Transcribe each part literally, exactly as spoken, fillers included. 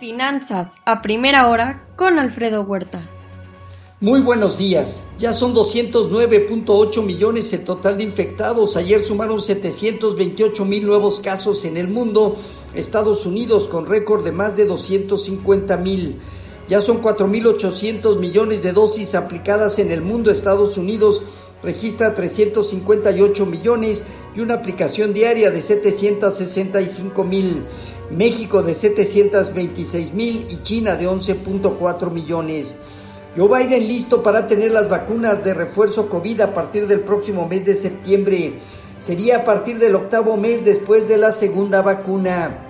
Finanzas a primera hora con Alfredo Huerta. Muy buenos días. Ya son doscientos nueve punto ocho millones el total de infectados. Ayer sumaron setecientos veintiocho mil nuevos casos en el mundo. Estados Unidos con récord de más de doscientos cincuenta mil. Ya son cuatro mil ochocientos millones de dosis aplicadas en el mundo. Estados Unidos registra trescientos cincuenta y ocho millones y una aplicación diaria de setecientos sesenta y cinco mil. México de setecientos veintiséis mil y China de once punto cuatro millones. Joe Biden listo para tener las vacunas de refuerzo COVID a partir del próximo mes de septiembre. Sería a partir del octavo mes después de la segunda vacuna.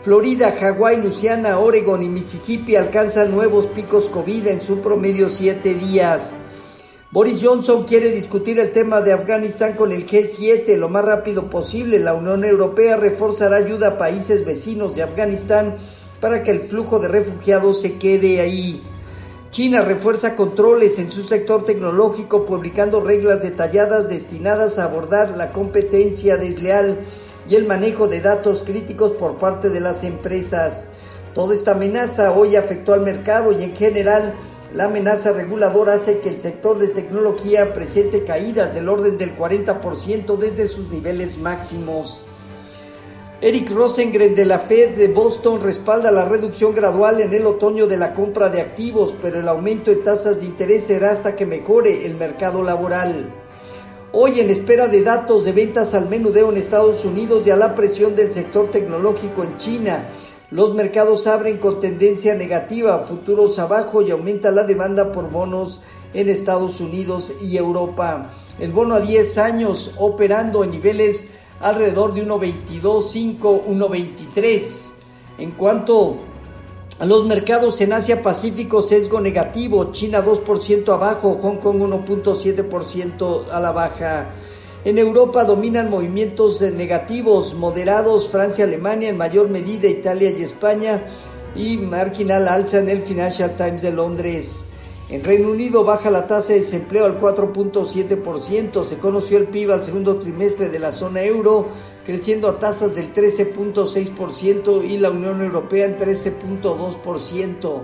Florida, Hawái, Luisiana, Oregón y Mississippi alcanzan nuevos picos COVID en su promedio siete días. Boris Johnson quiere discutir el tema de Afganistán con el G siete lo más rápido posible. La Unión Europea reforzará ayuda a países vecinos de Afganistán para que el flujo de refugiados se quede ahí. China refuerza controles en su sector tecnológico publicando reglas detalladas destinadas a abordar la competencia desleal y el manejo de datos críticos por parte de las empresas. Toda esta amenaza hoy afectó al mercado y en general la amenaza reguladora hace que el sector de tecnología presente caídas del orden del cuarenta por ciento desde sus niveles máximos. Eric Rosengren de la Fed de Boston respalda la reducción gradual en el otoño de la compra de activos, pero el aumento de tasas de interés será hasta que mejore el mercado laboral. Hoy, en espera de datos de ventas al menudeo en Estados Unidos y a la presión del sector tecnológico en China, los mercados abren con tendencia negativa, futuros abajo y aumenta la demanda por bonos en Estados Unidos y Europa. El bono a diez años operando en niveles alrededor de uno punto veintidós cinco, uno punto veintitrés. En cuanto a los mercados en Asia Pacífico, sesgo negativo, China dos por ciento abajo, Hong Kong uno punto siete por ciento a la baja. En Europa dominan movimientos negativos moderados, Francia, Alemania, en mayor medida Italia y España, y marginal alza en el Financial Times de Londres. En Reino Unido baja la tasa de desempleo al cuatro punto siete por ciento, se conoció el P I B al segundo trimestre de la zona euro, creciendo a tasas del trece punto seis por ciento y la Unión Europea en trece punto dos por ciento.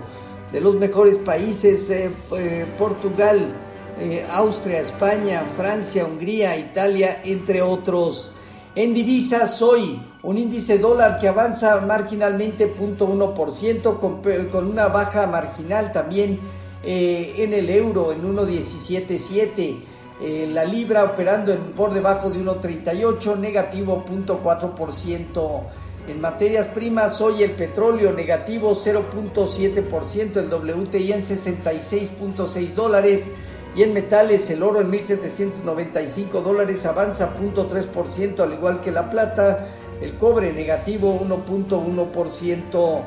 De los mejores países, eh, eh, Portugal, Eh, Austria, España, Francia, Hungría, Italia, entre otros. En divisas hoy, un índice dólar que avanza marginalmente cero punto uno por ciento con, con una baja marginal también eh, en el euro en uno punto diecisiete siete, eh, la libra operando en, por debajo de uno punto treinta y ocho, negativo cero punto cuatro por ciento. En materias primas, hoy el petróleo negativo cero punto siete por ciento, el W T I en sesenta y seis punto seis dólares, y en metales, el oro en mil setecientos noventa y cinco dólares avanza cero punto tres por ciento, al igual que la plata, el cobre negativo uno punto uno por ciento.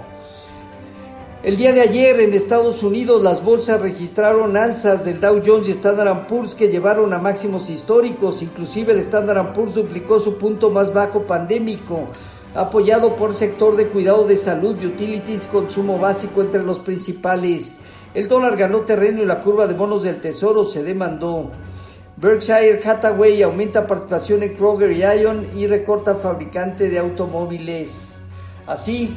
El día de ayer en Estados Unidos las bolsas registraron alzas del Dow Jones y Standard and Poor's que llevaron a máximos históricos, inclusive el Standard and Poor's duplicó su punto más bajo pandémico, apoyado por sector de cuidado de salud, utilities, consumo básico entre los principales. El dólar ganó terreno y la curva de bonos del Tesoro se demandó. Berkshire Hathaway aumenta participación en Kroger y Ion y recorta fabricante de automóviles. Así,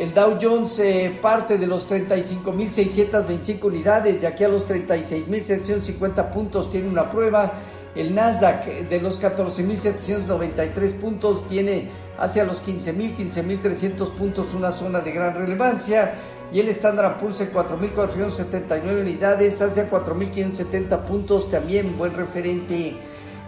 el Dow Jones eh, parte de los treinta y cinco mil seiscientos veinticinco unidades, de aquí a los treinta y seis mil setecientos cincuenta puntos tiene una prueba. El Nasdaq de los catorce mil setecientos noventa y tres puntos tiene hacia los quince mil, quince mil trescientos puntos una zona de gran relevancia. Y el Standard and Poor's en cuatro mil cuatrocientos setenta y nueve unidades hacia cuatro mil quinientos setenta puntos, también buen referente.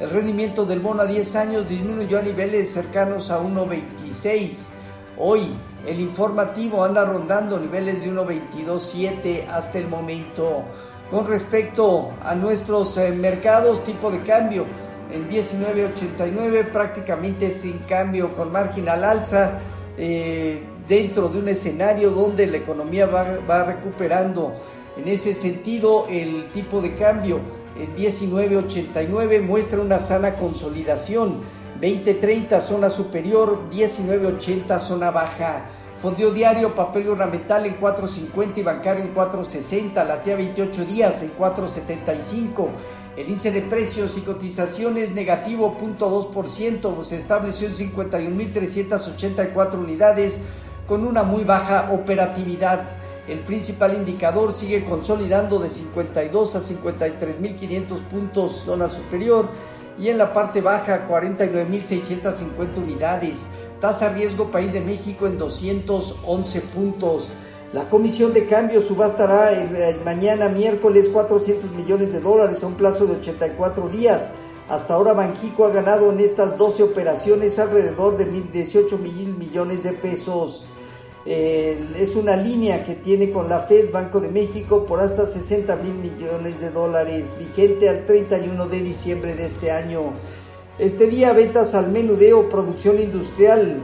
El rendimiento del bono a diez años disminuyó a niveles cercanos a uno punto veintiséis. Hoy el informativo anda rondando niveles de uno punto veintidós siete hasta el momento. Con respecto a nuestros mercados, tipo de cambio en diecinueve punto ochenta y nueve, prácticamente sin cambio, con marginal alza. Eh, dentro de un escenario donde la economía va, va recuperando. En ese sentido, el tipo de cambio en diecinueve punto ochenta y nueve muestra una sana consolidación, veinte punto treinta zona superior, diecinueve punto ochenta zona baja. Fondeo diario, papel ornamental en cuatro punto cincuenta y bancario en cuatro punto sesenta, la T I A veintiocho días en cuatro punto setenta y cinco. El índice de precios y cotizaciones negativo cero punto dos por ciento, se estableció en cincuenta y un mil trescientos ochenta y cuatro unidades, con una muy baja operatividad. El principal indicador sigue consolidando de cincuenta y dos a cincuenta y tres mil quinientos puntos zona superior y en la parte baja cuarenta y nueve mil seiscientas cincuenta unidades. Tasa riesgo país de México en doscientos once puntos. La Comisión de Cambio subastará el, eh, mañana miércoles cuatrocientos millones de dólares a un plazo de ochenta y cuatro días. Hasta ahora Banxico ha ganado en estas doce operaciones alrededor de dieciocho mil millones de pesos. Eh, es una línea que tiene con la Fed, Banco de México, por hasta sesenta mil millones de dólares, vigente al treinta y uno de diciembre de este año. Este día ventas al menudeo, producción industrial,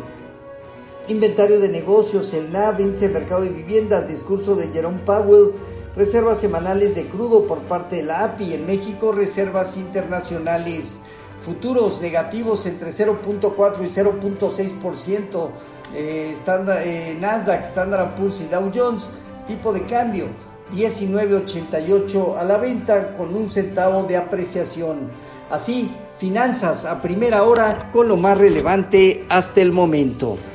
inventario de negocios, el N A B, índice de mercado de viviendas, discurso de Jerome Powell, reservas semanales de crudo por parte de la A P I, en México reservas internacionales, futuros negativos entre cero punto cuatro y cero punto seis por ciento, eh, Standard, eh, Nasdaq, Standard and Poor's y Dow Jones, tipo de cambio diecinueve ochenta y ocho a la venta con un centavo de apreciación. Así, finanzas a primera hora con lo más relevante hasta el momento.